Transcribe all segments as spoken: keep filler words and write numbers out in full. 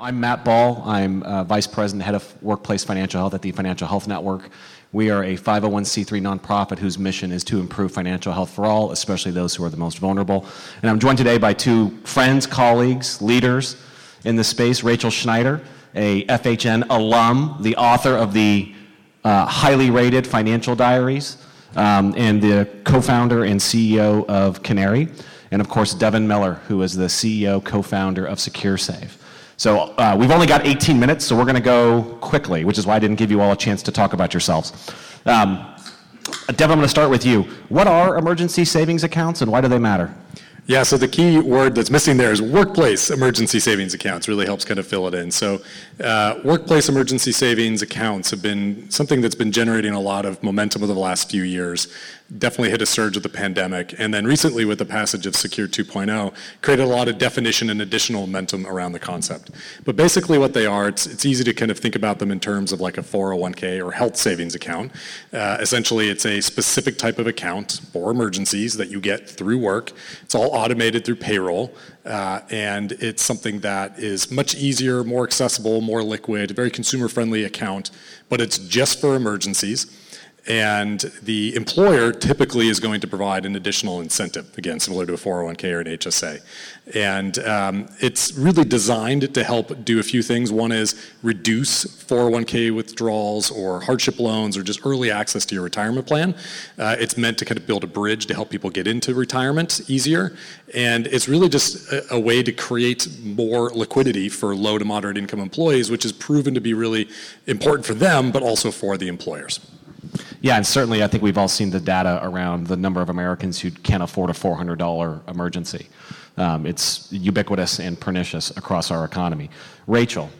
I'm Matt Bahl. I'm uh, Vice President, Head of Workplace Financial Health at the Financial Health Network. We are a five oh one c three nonprofit whose mission is to improve financial health for all, especially those who are the most vulnerable. And I'm joined today by two friends, colleagues, leaders in the space. Rachel Schneider, a F H N alum, the author of the uh, highly rated Financial Diaries, um, and the co-founder and C E O of Canary. And of course, Devin Miller, who is the C E O, co-founder of SecureSave. So uh, we've only got eighteen minutes, so we're going to go quickly, which is why I didn't give you all a chance to talk about yourselves. Um, Devin, I'm going to start with you. What are emergency savings accounts, and why do they matter? Yeah, so the key word that's missing there is workplace emergency savings accounts. Really helps kind of fill it in. So uh, workplace emergency savings accounts have been something that's been generating a lot of momentum over the last few years. Definitely hit a surge with the pandemic. And then recently with the passage of Secure two point oh, created a lot of definition and additional momentum around the concept. But basically what they are, it's, it's easy to kind of think about them in terms of like a four oh one k or health savings account. Uh, essentially, it's a specific type of account for emergencies that you get through work. It's all automated through payroll, uh, and it's something that is much easier, more accessible, more liquid, very consumer-friendly account, but it's just for emergencies. And the employer typically is going to provide an additional incentive, again, similar to a four oh one k or an H S A. And um, it's really designed to help do a few things. One is reduce four oh one k withdrawals or hardship loans or just early access to your retirement plan. Uh, it's meant to kind of build a bridge to help people get into retirement easier. And it's really just a, a way to create more liquidity for low to moderate income employees, which is proven to be really important for them, but also for the employers. Yeah, and certainly I think we've all seen the data around the number of Americans who can't afford a four hundred dollars emergency. Um, it's ubiquitous and pernicious across our economy. Rachel,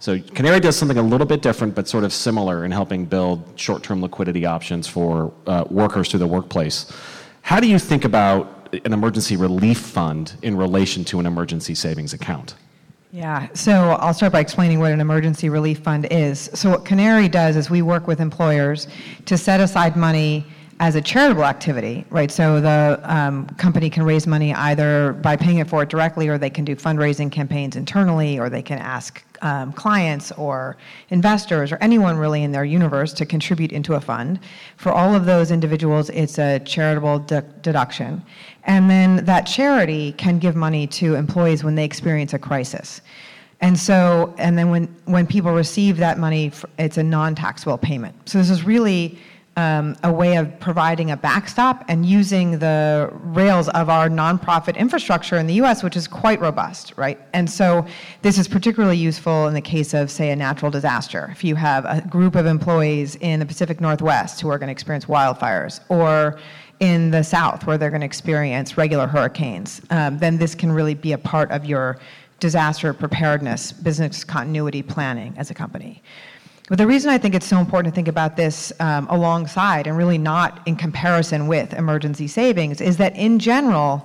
so Canary does something a little bit different but sort of similar in helping build short-term liquidity options for uh, workers through the workplace. How do you think about an emergency relief fund in relation to an emergency savings account? Yeah, so I'll start by explaining what an emergency relief fund is. So what Canary does is we work with employers to set aside money as a charitable activity, right? So the um, company can raise money either by paying it for it directly, or they can do fundraising campaigns internally, or they can ask um, clients or investors or anyone really in their universe to contribute into a fund. For all of those individuals, it's a charitable de- deduction. And then that charity can give money to employees when they experience a crisis. And so, and then when, when people receive that money, it's a non-taxable payment. So this is really um, a way of providing a backstop and using the rails of our nonprofit infrastructure in the U S, which is quite robust, right? And so this is particularly useful in the case of, say, a natural disaster. If you have a group of employees in the Pacific Northwest who are going to experience wildfires, or in the South where they're going to experience regular hurricanes, um, then this can really be a part of your disaster preparedness, business continuity planning as a company. But the reason I think it's so important to think about this um, alongside and really not in comparison with emergency savings is that in general,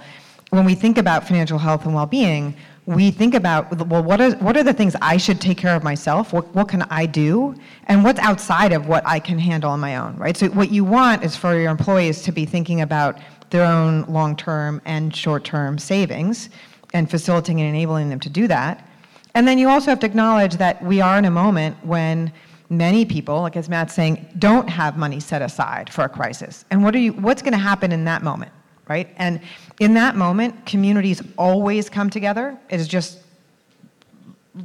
when we think about financial health and well-being, we think about, well, what are, what are the things I should take care of myself? What, what can I do? And what's outside of what I can handle on my own, right? So what you want is for your employees to be thinking about their own long-term and short-term savings and facilitating and enabling them to do that. And then you also have to acknowledge that we are in a moment when many people, like as Matt's saying, don't have money set aside for a crisis. And what are you? What's going to happen in that moment? Right? And in that moment, communities always come together. It is just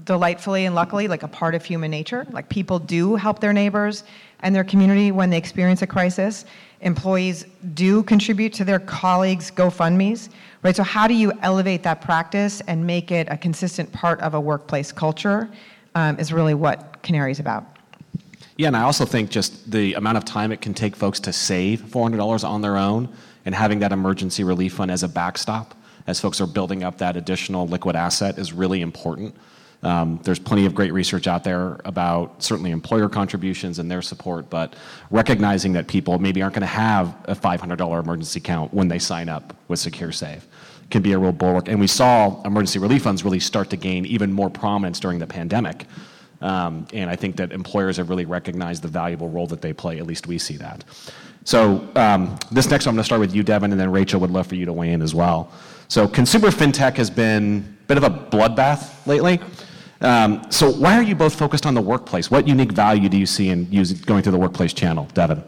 delightfully and luckily like a part of human nature. Like people do help their neighbors and their community when they experience a crisis. Employees do contribute to their colleagues' GoFundMes, right? So how do you elevate that practice and make it a consistent part of a workplace culture um, is really what Canary is about. Yeah, and I also think just the amount of time it can take folks to save four hundred dollars on their own and having that emergency relief fund as a backstop as folks are building up that additional liquid asset is really important. Um, there's plenty of great research out there about certainly employer contributions and their support, but recognizing that people maybe aren't going to have a five hundred dollars emergency account when they sign up with SecureSave can be a real bulwark. And we saw emergency relief funds really start to gain even more prominence during the pandemic. Um, and I think that employers have really recognized the valuable role that they play, at least we see that. So um, this next one, I'm going to start with you, Devin, and then Rachel would love for you to weigh in as well. So consumer fintech has been a bit of a bloodbath lately. Um, so why are you both focused on the workplace? What unique value do you see in using, going through the workplace channel, Devin?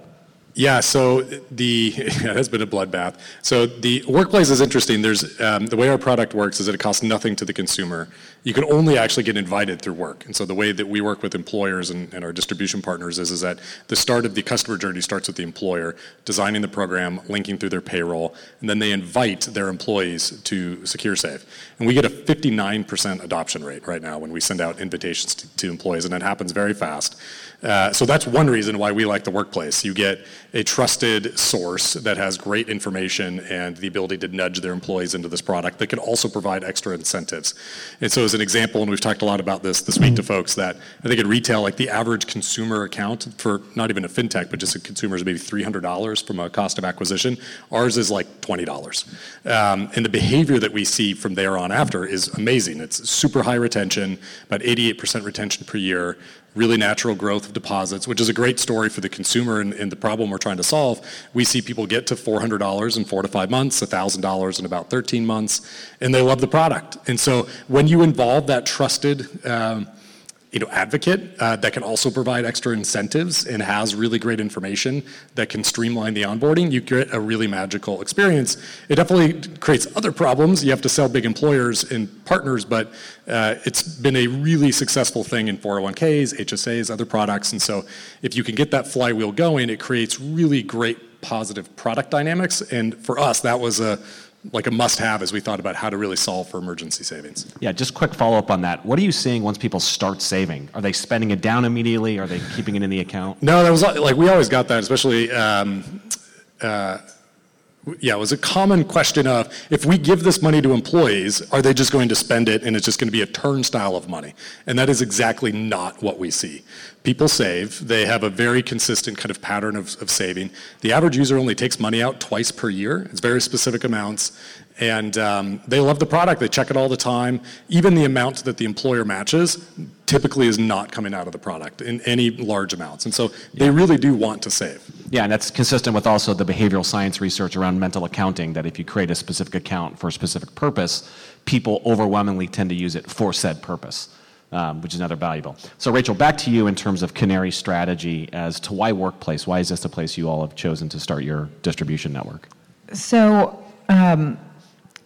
Yeah, so the yeah, that's been a bloodbath. So the workplace is interesting. There's um, the way our product works is that it costs nothing to the consumer. You can only actually get invited through work. And so the way that we work with employers and, and our distribution partners is, is that the start of the customer journey starts with the employer, designing the program, linking through their payroll, and then they invite their employees to SecureSave. And we get a fifty-nine percent adoption rate right now when we send out invitations to, to employees, and that happens very fast. Uh, so that's one reason why we like the workplace. You get a trusted source that has great information and the ability to nudge their employees into this product that can also provide extra incentives. And so as an example, and we've talked a lot about this this week to folks, that I think in retail, like the average consumer account for not even a fintech, but just a consumer is maybe three hundred dollars from a cost of acquisition. Ours is like twenty dollars. Um, and the behavior that we see from there on after is amazing. It's super high retention, about eighty-eight percent retention per year. Really natural growth of deposits, which is a great story for the consumer and, and the problem we're trying to solve. We see people get to four hundred dollars in four to five months, one thousand dollars in about thirteen months, and they love the product. And so when you involve that trusted um, you know, advocate uh, that can also provide extra incentives and has really great information that can streamline the onboarding, you get a really magical experience. It definitely creates other problems. You have to sell big employers and partners, but Uh, it's been a really successful thing in four oh one k's, H S A's, other products. And so if you can get that flywheel going, it creates really great positive product dynamics. And for us, that was a like a must-have as we thought about how to really solve for emergency savings. Yeah, just quick follow-up on that. What are you seeing once people start saving? Are they spending it down immediately? Are they keeping it in the account? No, that was like we always got that, especially... Um, uh, Yeah, it was a common question of, if we give this money to employees, are they just going to spend it and it's just going to be a turnstile of money? And that is exactly not what we see. People save. They have a very consistent kind of pattern of, of saving. The average user only takes money out twice per year. It's very specific amounts. And um, they love the product. They check it all the time. Even the amount that the employer matches typically is not coming out of the product in any large amounts. And so they really do want to save. Yeah, and that's consistent with also the behavioral science research around mental accounting, that if you create a specific account for a specific purpose, people overwhelmingly tend to use it for said purpose, um, which is another valuable. So Rachel, back to you in terms of Canary strategy as to why workplace. Why is this the place you all have chosen to start your distribution network? So... Um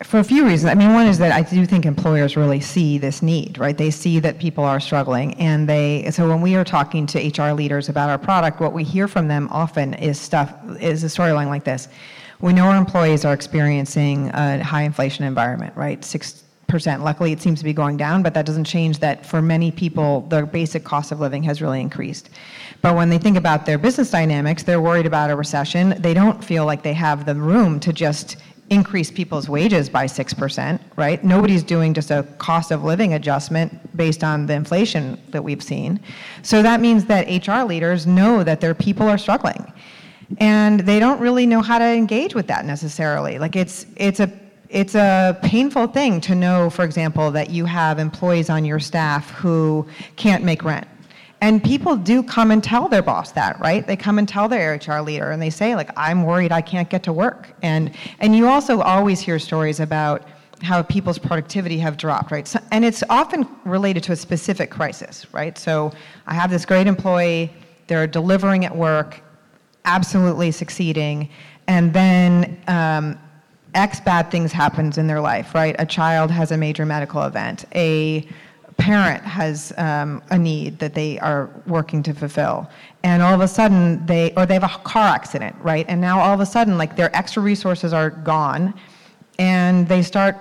For a few reasons. I mean, one is that I do think employers really see this need, right? They see that people are struggling, and they, so when we are talking to H R leaders about our product, what we hear from them often is stuff, is a storyline like this. We know our employees are experiencing a high inflation environment, right? Six percent. Luckily, it seems to be going down, but that doesn't change that for many people, their basic cost of living has really increased. But when they think about their business dynamics, they're worried about a recession. They don't feel like they have the room to just increase people's wages by six percent, right? Nobody's doing just a cost of living adjustment based on the inflation that we've seen. So that means that H R leaders know that their people are struggling, and they don't really know how to engage with that necessarily. Like it's it's a it's a painful thing to know, for example, that you have employees on your staff who can't make rent. And people do come and tell their boss that, right? They come and tell their H R leader, and they say, like, I'm worried I can't get to work. And and you also always hear stories about how people's productivity have dropped, right? So, and it's often related to a specific crisis, right? So I have this great employee, they're delivering at work, absolutely succeeding, and then um, X bad things happens in their life, right? A child has a major medical event, a parent has um, a need that they are working to fulfill, and all of a sudden they, or they have a car accident, right? And now all of a sudden, like, their extra resources are gone, and they start,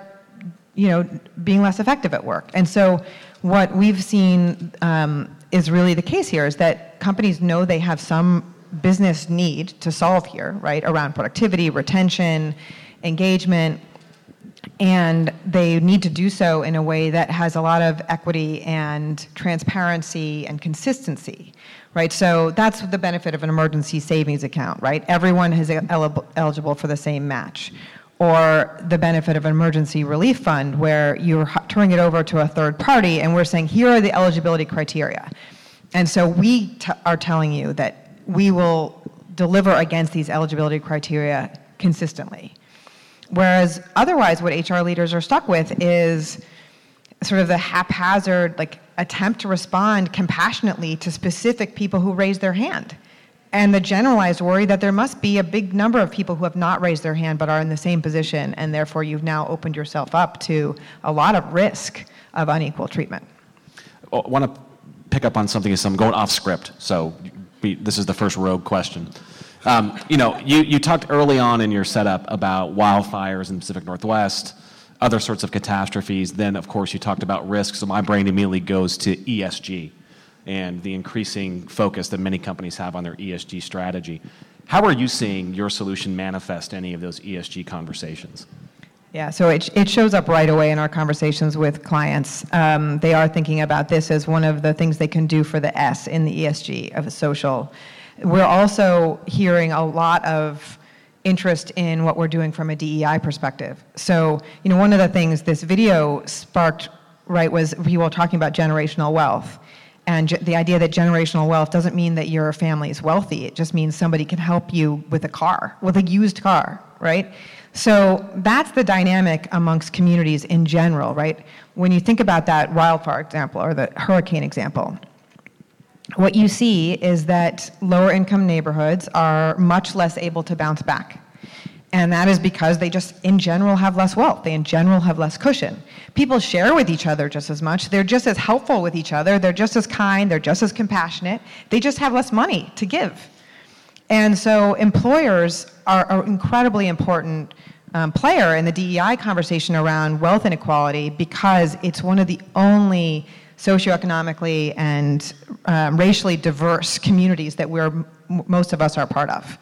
you know, being less effective at work. And so what we've seen um, is really the case here is that companies know they have some business need to solve here, right? Around productivity, retention, engagement. And they need to do so in a way that has a lot of equity and transparency and consistency, right? So that's the benefit of an emergency savings account, right? Everyone is el- eligible for the same match. Or the benefit of an emergency relief fund, where you're turning it over to a third party, and we're saying, here are the eligibility criteria. And so we t- are telling you that we will deliver against these eligibility criteria consistently. Whereas otherwise, what H R leaders are stuck with is sort of the haphazard like attempt to respond compassionately to specific people who raised their hand, and the generalized worry that there must be a big number of people who have not raised their hand but are in the same position, and therefore you've now opened yourself up to a lot of risk of unequal treatment. I want to pick up on something, as I'm going off script, so we, this is the first rogue question. Um, you know, you, you talked early on in your setup about wildfires in the Pacific Northwest, other sorts of catastrophes. Then, of course, you talked about risk, so my brain immediately goes to E S G and the increasing focus that many companies have on their E S G strategy. How are you seeing your solution manifest any of those E S G conversations? Yeah, so it it shows up right away in our conversations with clients. Um, they are thinking about this as one of the things they can do for the S in the E S G of social. We're also hearing a lot of interest in what we're doing from a D E I perspective. So, you know, one of the things this video sparked, right, was people talking about generational wealth. And the idea that generational wealth doesn't mean that your family is wealthy. It just means somebody can help you with a car, with a used car, right? So that's the dynamic amongst communities in general, right? When you think about that wildfire example or the hurricane example, what you see is that lower income neighborhoods are much less able to bounce back. And that is because they just, in general, have less wealth. They, in general, have less cushion. People share with each other just as much. They're just as helpful with each other. They're just as kind. They're just as compassionate. They just have less money to give. And so employers are an incredibly important um, player in the D E I conversation around wealth inequality, because it's one of the only socioeconomically and um, racially diverse communities that we're m- most of us are part of.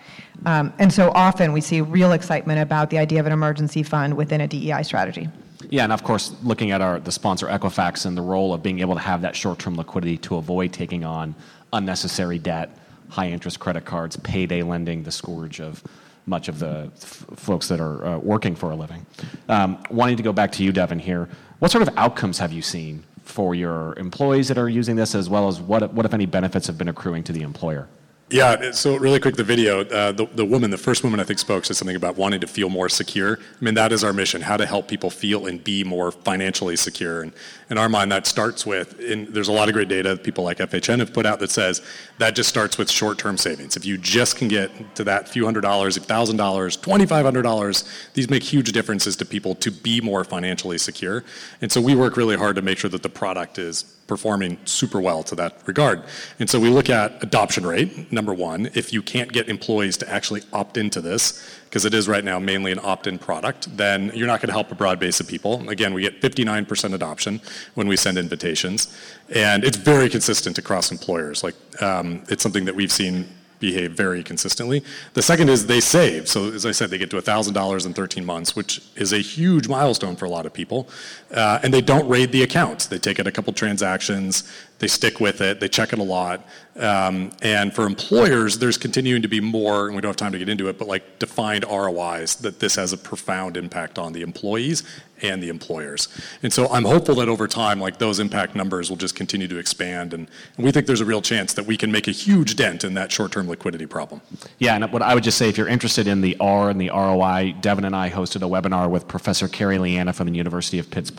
Um, and so often we see real excitement about the idea of an emergency fund within a D E I strategy. Yeah, and of course, looking at our the sponsor Equifax and the role of being able to have that short-term liquidity to avoid taking on unnecessary debt, high-interest credit cards, payday lending, the scourge of much of the f- folks that are uh, working for a living. Um, wanting to go back to you, Devin, here, what sort of outcomes have you seen for your employees that are using this, as well as what, what if any benefits have been accruing to the employer? Yeah, so really quick, the video, uh, the, the woman, the first woman I think spoke, said something about wanting to feel more secure. I mean, that is our mission, how to help people feel and be more financially secure. And in our mind, that starts with, and there's a lot of great data that people like F H N have put out that says that just starts with short-term savings. If you just can get to that few hundred dollars, a thousand dollars, twenty-five hundred dollars, these make huge differences to people to be more financially secure. And so we work really hard to make sure that the product is performing super well to that regard. And so we look at adoption rate, number one. If you can't get employees to actually opt into this, because it is right now mainly an opt-in product, then you're not going to help a broad base of people. Again, we get fifty-nine percent adoption when we send invitations. And it's very consistent across employers. Like um, it's something that we've seen behave very consistently. The second is they save. So as I said, they get to one thousand dollars in thirteen months, which is a huge milestone for a lot of people. Uh, and they don't raid the account. They take it a couple transactions, they stick with it, they check it a lot. Um, and for employers, there's continuing to be more, and we don't have time to get into it, but like defined R O Is that this has a profound impact on the employees and the employers. And so I'm hopeful that over time, like those impact numbers will just continue to expand. And, and we think there's a real chance that we can make a huge dent in that short-term liquidity problem. Yeah, and what I would just say, if you're interested in the R and the R O I, Devin and I hosted a webinar with Professor Carrie Leanna from the University of Pittsburgh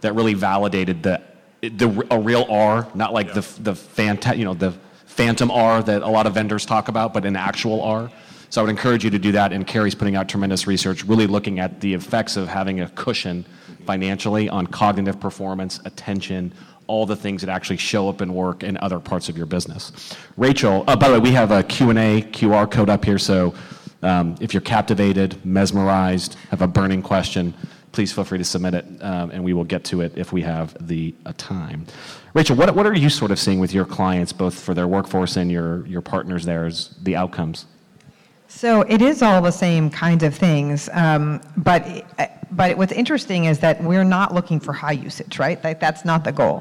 that really validated the The, a real R, not like yeah. the the fanta- you know the phantom R that a lot of vendors talk about, but an actual R. So I would encourage you to do that. And Carrie's putting out tremendous research, really looking at the effects of having a cushion financially on cognitive performance, attention, all the things that actually show up in work and other parts of your business. Rachel, uh, by the way, we have a Q and A Q R code up here, so um, if you're captivated, mesmerized, have a burning question, please feel free to submit it, um, and we will get to it if we have the uh, time. Rachel, what what are you sort of seeing with your clients, both for their workforce and your, your partners there, as the outcomes? So it is all the same kinds of things, um, but but what's interesting is that we're not looking for high usage, right? That, that's not the goal.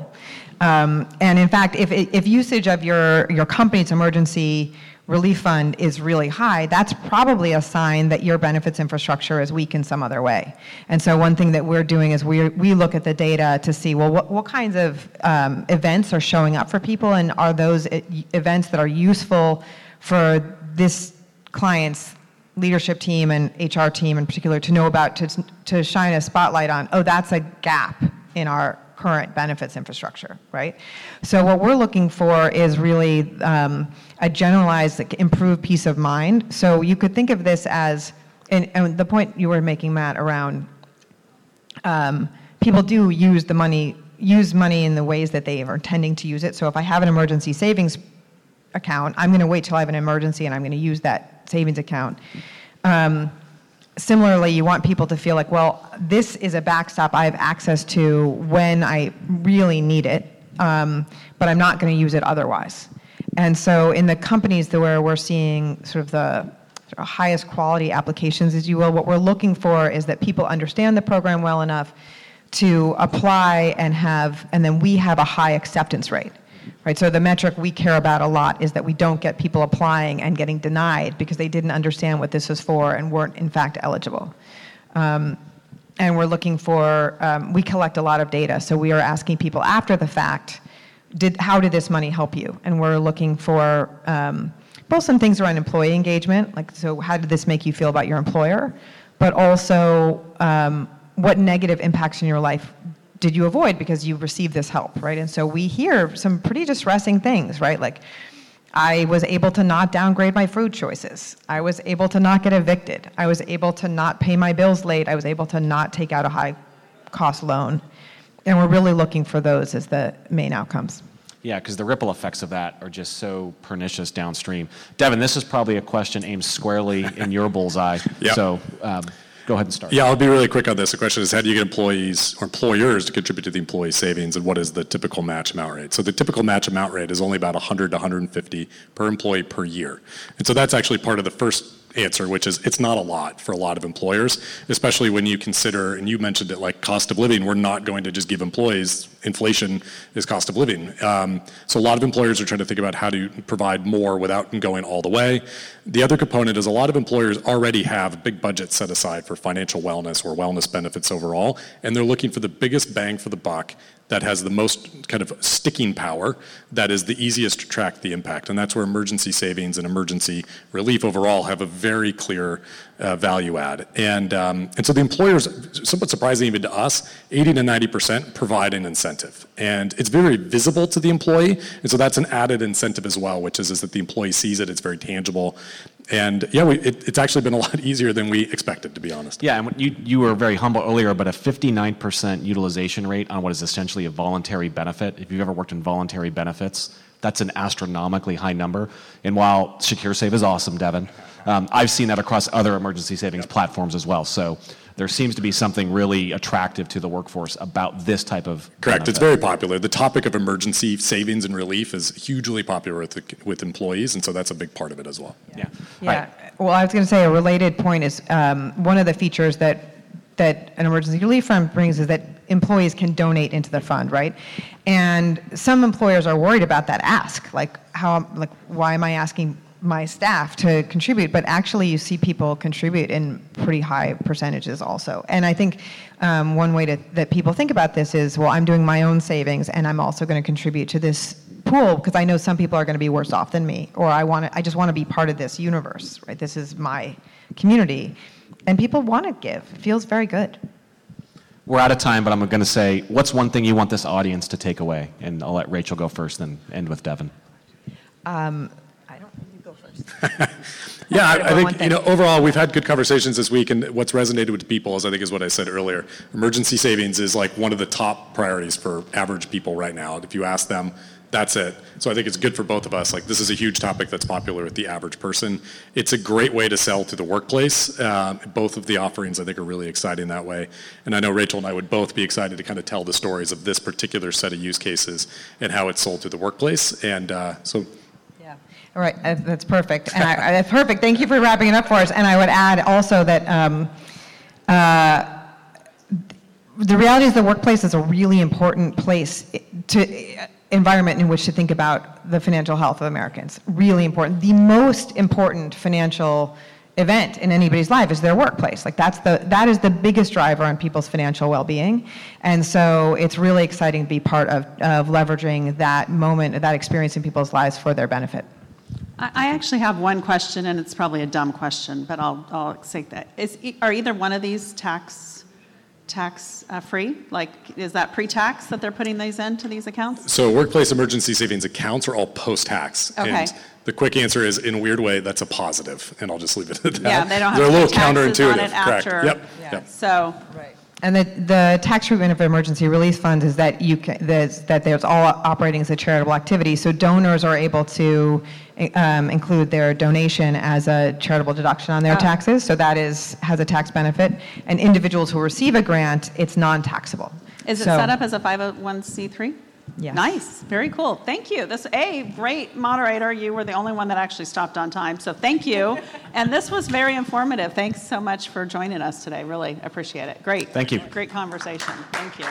Um, and in fact, if if usage of your, your company's emergency relief fund is really high, that's probably a sign that your benefits infrastructure is weak in some other way. And so one thing that we're doing is we we look at the data to see, well, what, what kinds of um, events are showing up for people, and are those events that are useful for this client's leadership team and H R team in particular to know about, to to shine a spotlight on, oh, that's a gap in our current benefits infrastructure, right? So what we're looking for is really um, a generalized, like, improved peace of mind. So you could think of this as, and, and the point you were making, Matt, around um, people do use the money, use money in the ways that they are intending to use it. So if I have an emergency savings account, I'm going to wait till I have an emergency and I'm going to use that savings account. Um, Similarly, you want people to feel like, well, this is a backstop I have access to when I really need it, um, but I'm not going to use it otherwise. And so in the companies that where we're seeing sort of the sort of highest quality applications, as you will, what we're looking for is that people understand the program well enough to apply and have, and then we have a high acceptance rate. Right, so the metric we care about a lot is that we don't get people applying and getting denied because they didn't understand what this was for and weren't, in fact, eligible. Um, and we're looking for, um, we collect a lot of data, so we are asking people after the fact, did how did this money help you? And we're looking for um, both some things around employee engagement, like, so how did this make you feel about your employer? But also, um, what negative impacts in your life did you avoid because you received this help, right? And so we hear some pretty distressing things, right? Like, I was able to not downgrade my food choices. I was able to not get evicted. I was able to not pay my bills late. I was able to not take out a high-cost loan. And we're really looking for those as the main outcomes. Yeah, because the ripple effects of that are just so pernicious downstream. Devin, this is probably a question aimed squarely in your bullseye. Yep. So. Um, Go ahead and start. Yeah, I'll be really quick on this. The question is, how do you get employees or employers to contribute to the employee savings, and what is the typical match amount rate? So the typical match amount rate is only about one hundred to one hundred fifty per employee per year. And so that's actually part of the first answer, which is it's not a lot for a lot of employers, especially when you consider, and you mentioned it, like cost of living. We're not going to just give employees, inflation is cost of living. Um, so a lot of employers are trying to think about how to provide more without going all the way. The other component is a lot of employers already have big budgets set aside for financial wellness or wellness benefits overall, and they're looking for the biggest bang for the buck that has the most kind of sticking power, that is the easiest to track the impact. And that's where emergency savings and emergency relief overall have a very clear uh, value add. And um, and so the employers, somewhat surprising even to us, eighty to ninety percent provide an incentive. And it's very visible to the employee. And so that's an added incentive as well, which is, is that the employee sees it, it's very tangible. And yeah, we, it, it's actually been a lot easier than we expected, to be honest. Yeah, and you you were very humble earlier, but a fifty-nine percent utilization rate on what is essentially a voluntary benefit. If you've ever worked in voluntary benefits, that's an astronomically high number. And while SecureSave is awesome, Devin, um, I've seen that across other emergency savings yep. platforms as well. So there seems to be something really attractive to the workforce about this type of Correct. Benefit. It's very popular. The topic of emergency savings and relief is hugely popular with, the, with employees, and so that's a big part of it as well. Yeah. Yeah. yeah. Right. Well, I was going to say a related point is um, one of the features that that an emergency relief fund brings is that employees can donate into the fund, right? And some employers are worried about that ask, like how, like why am I asking my staff to contribute, but actually you see people contribute in pretty high percentages also. And I think um, one way to, that people think about this is, well, I'm doing my own savings and I'm also going to contribute to this pool because I know some people are going to be worse off than me, or I want to, I just want to be part of this universe, right? This is my community. And people want to give. It feels very good. We're out of time, but I'm going to say, what's one thing you want this audience to take away? And I'll let Rachel go first, then end with Devin. Um, yeah, I, I think, you know, overall, we've had good conversations this week, and what's resonated with people is, I think, is what I said earlier. Emergency savings is like one of the top priorities for average people right now. If you ask them, that's it. So I think it's good for both of us. Like, this is a huge topic that's popular with the average person. It's a great way to sell to the workplace. Um, both of the offerings, I think, are really exciting that way. And I know Rachel and I would both be excited to kind of tell the stories of this particular set of use cases and how it's sold to the workplace. And uh, so... All right, uh, that's perfect. And I, that's perfect. Thank you for wrapping it up for us. And I would add also that um, uh, the reality is the workplace is a really important place to environment in which to think about the financial health of Americans. Really important. The most important financial event in anybody's life is their workplace. Like that's the that is the biggest driver on people's financial well-being, and so it's really exciting to be part of of leveraging that moment, that experience in people's lives for their benefit. I actually have one question, and it's probably a dumb question, but I'll I'll say that. Is, are either one of these tax tax uh, free? Like, is that pre-tax that they're putting these into these accounts? So workplace emergency savings accounts are all post-tax. Okay. And the quick answer is, in a weird way, that's a positive, and I'll just leave it at that. Yeah, they don't have they're to a little counterintuitive. On it after. Correct. Yep. Yeah. Yep. So. Right. And the, the tax treatment of emergency relief funds is that you can, there's, that there's all operating as a charitable activity, so donors are able to um, include their donation as a charitable deduction on their oh. taxes, so that is has a tax benefit. And individuals who receive a grant, it's non-taxable. Is so, it set up as a five oh one c three? Yes. Nice. Very cool. Thank you. This a great moderator. You were the only one that actually stopped on time, so thank you. And this was very informative. Thanks so much for joining us today. Really appreciate it. Great. Thank you. Great conversation. Thank you.